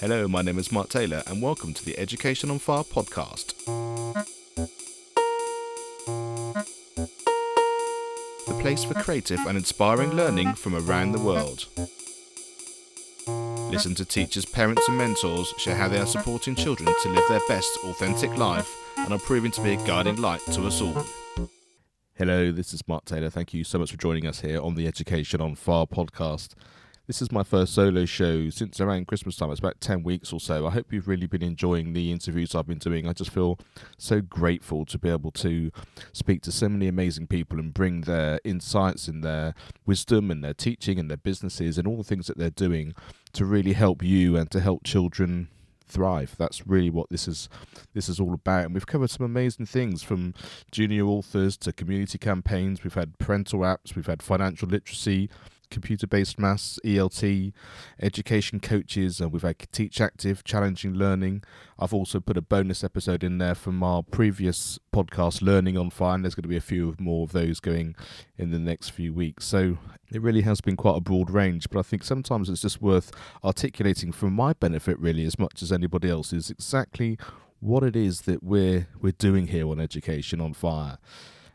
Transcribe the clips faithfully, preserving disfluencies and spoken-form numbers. Hello, my name is Mark Taylor and welcome to the Education on Fire podcast. The place for creative and inspiring learning from around the world. Listen to teachers, parents and mentors share how they are supporting children to live their best authentic life and are proving to be a guiding light to us all. Hello, this is Mark Taylor. Thank you so much for joining us here on the Education on Fire podcast. This is my first solo show since around Christmas time. It's about ten weeks or so. I hope you've really been enjoying the interviews I've been doing. I just feel so grateful to be able to speak to so many amazing people and bring their insights and their wisdom and their teaching and their businesses and all the things that they're doing to really help you and to help children thrive. That's really what this is this is all about. And we've covered some amazing things, from junior authors to community campaigns. We've had parental apps. We've had financial literacy, computer-based maths, E L T, education coaches, and we've had Teach Active, Challenging Learning. I've also put a bonus episode in there from our previous podcast, Learning on Fire, and there's going to be a few more of those going in the next few weeks. So it really has been quite a broad range, but I think sometimes it's just worth articulating for my benefit really as much as anybody else's exactly what it is that we're we're doing here on Education on Fire.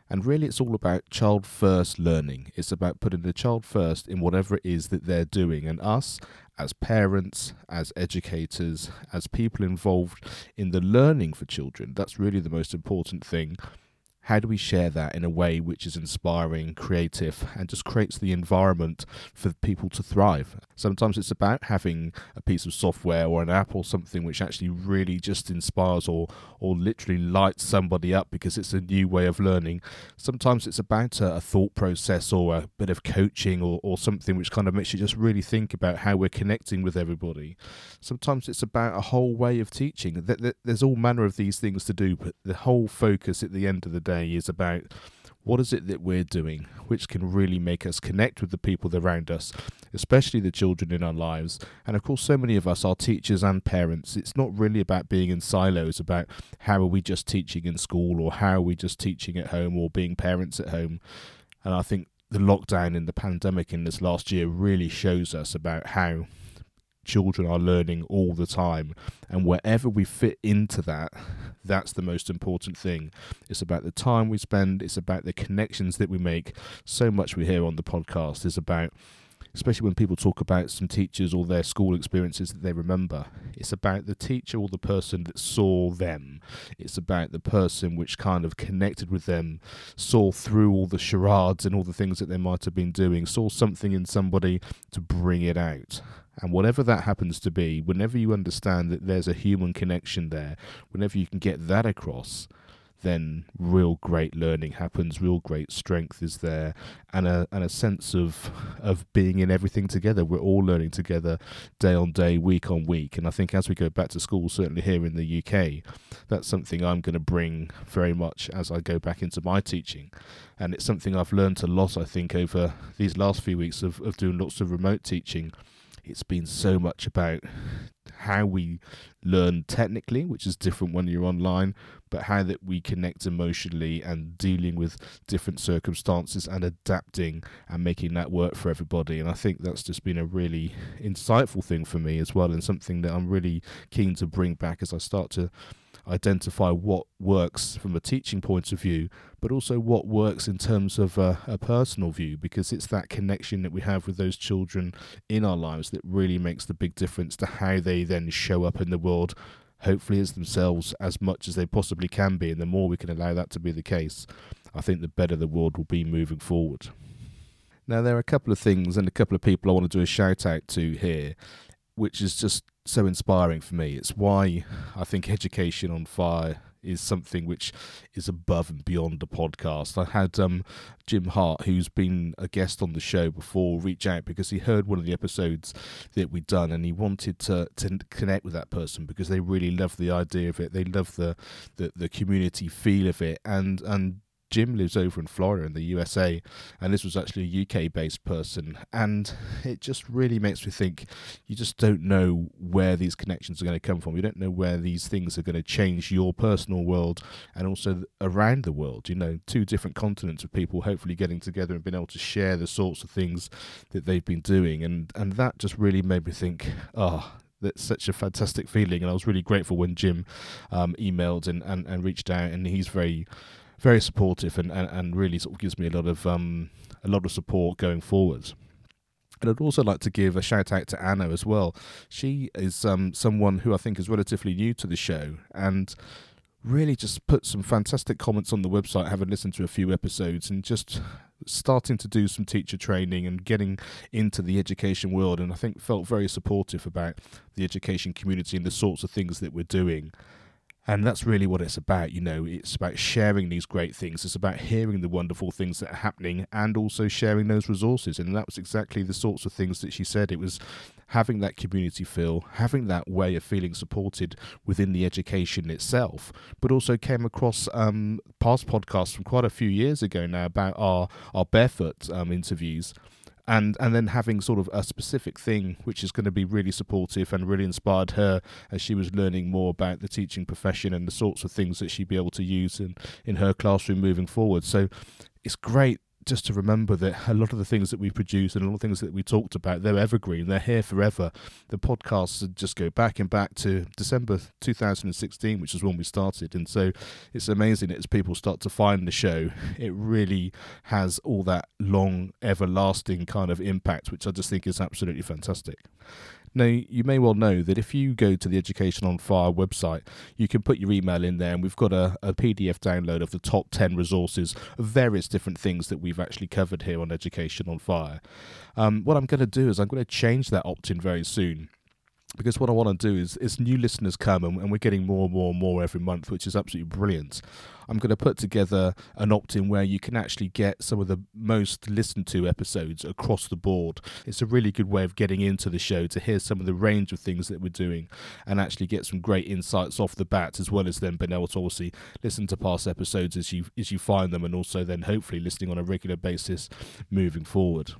And really it's all about child-first learning. It's about putting the child first in whatever it is that they're doing. And us, as parents, as educators, as people involved in the learning for children, that's really the most important thing. How do we share that in a way which is inspiring, creative, and just creates the environment for people to thrive? Sometimes it's about having a piece of software or an app or something which actually really just inspires or or literally lights somebody up because it's a new way of learning. Sometimes it's about a, a thought process or a bit of coaching or, or something which kind of makes you just really think about how we're connecting with everybody. Sometimes it's about a whole way of teaching. There's all manner of these things to do, but the whole focus at the end of the day is about what is it that we're doing which can really make us connect with the people around us, especially the children in our lives. And of course, so many of us are teachers and parents. It's not really about being in silos, about how are we just teaching in school or how are we just teaching at home or being parents at home. And I think the lockdown and the pandemic in this last year really shows us about how children are learning all the time, and wherever we fit into that, that's the most important thing. It's about the time we spend, it's about the connections that we make. So much we hear on the podcast is about, especially when people talk about some teachers or their school experiences that they remember, it's about the teacher or the person that saw them. It's about the person which kind of connected with them, saw through all the charades and all the things that they might have been doing, saw something in somebody to bring it out. And whatever that happens to be, whenever you understand that there's a human connection there, whenever you can get that across, then real great learning happens, real great strength is there, and a and a sense of of being in everything together. We're all learning together day on day, week on week. And I think as we go back to school, certainly here in the U K, that's something I'm going to bring very much as I go back into my teaching. And it's something I've learned a lot, I think, over these last few weeks of, of doing lots of remote teaching. It's been so much about how we learn technically, which is different when you're online, but how that we connect emotionally and dealing with different circumstances and adapting and making that work for everybody. And I think that's just been a really insightful thing for me as well, and something that I'm really keen to bring back as I start to identify what works from a teaching point of view, but also what works in terms of a, a personal view, because it's that connection that we have with those children in our lives that really makes the big difference to how they then show up in the world, hopefully as themselves as much as they possibly can be. And the more we can allow that to be the case, I think the better the world will be moving forward. Now, there are a couple of things and a couple of people I want to do a shout out to here, which is just so inspiring for me. It's why I think Education on Fire is something which is above and beyond the podcast. I had um, Jim Hart, who's been a guest on the show before, reach out because he heard one of the episodes that we'd done and he wanted to, to connect with that person because they really love the idea of it. They love the, the, the community feel of it. And, and Jim lives over in Florida in the U S A, and this was actually a U K-based person, and it just really makes me think you just don't know where these connections are going to come from. You don't know where these things are going to change your personal world and also around the world. You know, two different continents of people hopefully getting together and being able to share the sorts of things that they've been doing, and, and that just really made me think, ah, oh, that's such a fantastic feeling. And I was really grateful when Jim um, emailed and, and, and reached out, and he's very, very supportive and, and, and really sort of gives me a lot of um, a lot of support going forwards. And I'd also like to give a shout out to Anna as well. She is um, someone who I think is relatively new to the show, and really just put some fantastic comments on the website, having listened to a few episodes, and just starting to do some teacher training and getting into the education world, and I think felt very supportive about the education community and the sorts of things that we're doing. And that's really what it's about, you know, it's about sharing these great things, it's about hearing the wonderful things that are happening and also sharing those resources. And that was exactly the sorts of things that she said. It was having that community feel, having that way of feeling supported within the education itself, but also came across um, past podcasts from quite a few years ago now about our, our Barefoot um, interviews. And and then having sort of a specific thing which is going to be really supportive and really inspired her as she was learning more about the teaching profession and the sorts of things that she'd be able to use in, in her classroom moving forward. So it's great just to remember that a lot of the things that we produce and a lot of things that we talked about, they're evergreen, they're here forever. The podcasts just go back and back to December two thousand sixteen, which is when we started. And so it's amazing that as people start to find the show, it really has all that long, everlasting kind of impact, which I just think is absolutely fantastic. Now, you may well know that if you go to the Education on Fire website, you can put your email in there, and we've got a, a P D F download of the top ten resources of various different things that we've actually covered here on Education on Fire. Um, what I'm going to do is I'm going to change that opt-in very soon, because what I want to do is, is new listeners come, and, and we're getting more and more and more every month, which is absolutely brilliant. I'm going to put together an opt-in where you can actually get some of the most listened to episodes across the board. It's a really good way of getting into the show, to hear some of the range of things that we're doing and actually get some great insights off the bat, as well as then being able to obviously listen to past episodes as you, as you find them, and also then hopefully listening on a regular basis moving forward.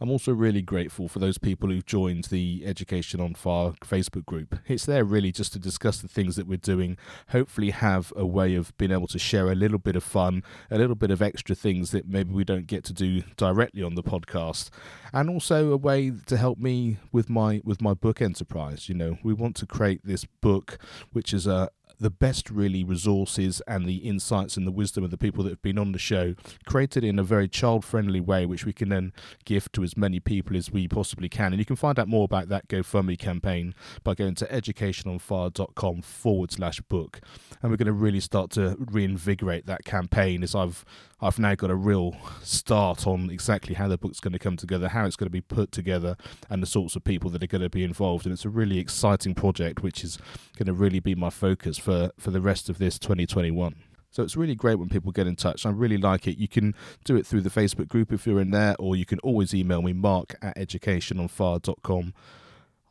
I'm also really grateful for those people who've joined the Education on Fire Facebook group. It's there really just to discuss the things that we're doing, hopefully have a way of being able to share a little bit of fun, a little bit of extra things that maybe we don't get to do directly on the podcast, and also a way to help me with my with my book enterprise. You know, we want to create this book, which is a the best really resources and the insights and the wisdom of the people that have been on the show, created in a very child-friendly way, which we can then give to as many people as we possibly can. And you can find out more about that GoFundMe campaign by going to educationonfire.com forward slash book. And we're going to really start to reinvigorate that campaign, as I've I've now got a real start on exactly how the book's going to come together, how it's going to be put together, and the sorts of people that are going to be involved. And it's a really exciting project, which is going to really be my focus for, for the rest of this twenty twenty-one. So it's really great when people get in touch. I really like it. You can do it through the Facebook group if you're in there, or you can always email me, mark at educationonfire.com.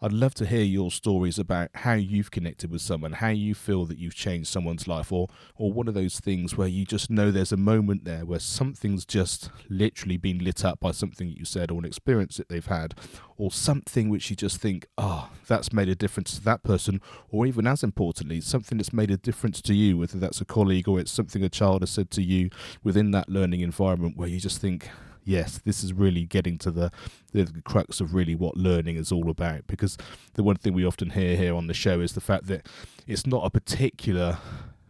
I'd love to hear your stories about how you've connected with someone, how you feel that you've changed someone's life, or or one of those things where you just know there's a moment there where something's just literally been lit up by something that you said, or an experience that they've had, or something which you just think, oh, that's made a difference to that person, or even as importantly, something that's made a difference to you, whether that's a colleague or it's something a child has said to you within that learning environment where you just think, yes, this is really getting to the, the crux of really what learning is all about. Because the one thing we often hear here on the show is the fact that it's not a particular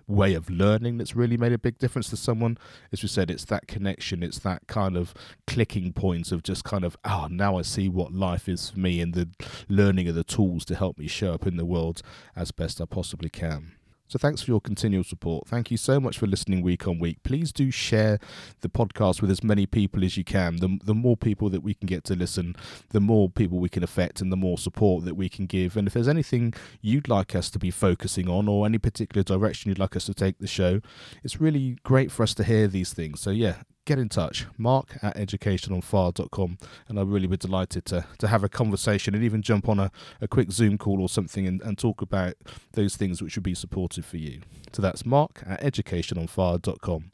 way of learning that's really made a big difference to someone. As we said, it's that connection, it's that kind of clicking point of just kind of, oh, now I see what life is for me, and the learning of the tools to help me show up in the world as best I possibly can. So thanks for your continual support. Thank you so much for listening week on week. Please do share the podcast with as many people as you can. The, the more people that we can get to listen, the more people we can affect, and the more support that we can give. And if there's anything you'd like us to be focusing on, or any particular direction you'd like us to take the show, it's really great for us to hear these things. So yeah, get in touch, mark at educationonfire.com, and I really would be delighted to, to have a conversation and even jump on a, a quick Zoom call or something and, and talk about those things which would be supportive for you. So that's mark at educationonfire.com.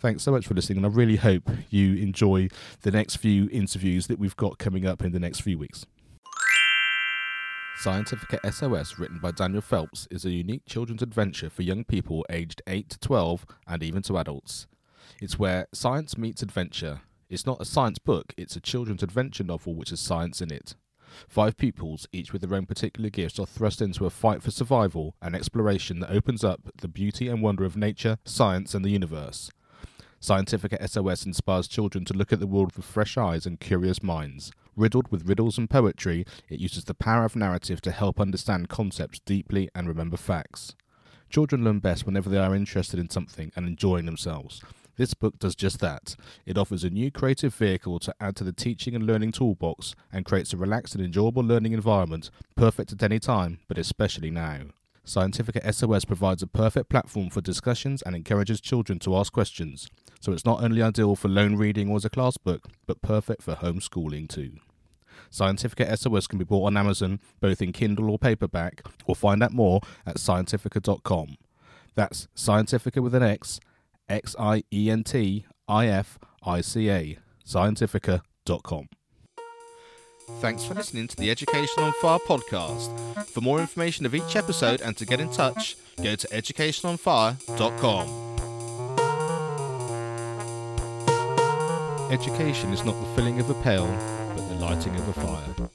Thanks so much for listening, and I really hope you enjoy the next few interviews that we've got coming up in the next few weeks. Scientific S O S, written by Daniel Phelps, is a unique children's adventure for young people aged eight to twelve and even to adults. It's where science meets adventure. It's not a science book, it's a children's adventure novel which has science in it. Five pupils, each with their own particular gifts, are thrust into a fight for survival and exploration that opens up the beauty and wonder of nature, science, and the universe. Scientific S O S inspires children to look at the world with fresh eyes and curious minds. Riddled with riddles and poetry, it uses the power of narrative to help understand concepts deeply and remember facts. Children learn best whenever they are interested in something and enjoying themselves. This book does just that. It offers a new creative vehicle to add to the teaching and learning toolbox and creates a relaxed and enjoyable learning environment, perfect at any time, but especially now. Scientific S O S provides a perfect platform for discussions and encourages children to ask questions. So it's not only ideal for lone reading or as a class book, but perfect for homeschooling too. Scientific S O S can be bought on Amazon, both in Kindle or paperback, or find out more at scientifica dot com. That's Scientifica with an X, X I E N T I F I C A, scientifica dot com. Thanks for listening to the Education on Fire podcast. For more information of each episode and to get in touch, go to education on fire dot com. Education is not the filling of a pail, but the lighting of a fire.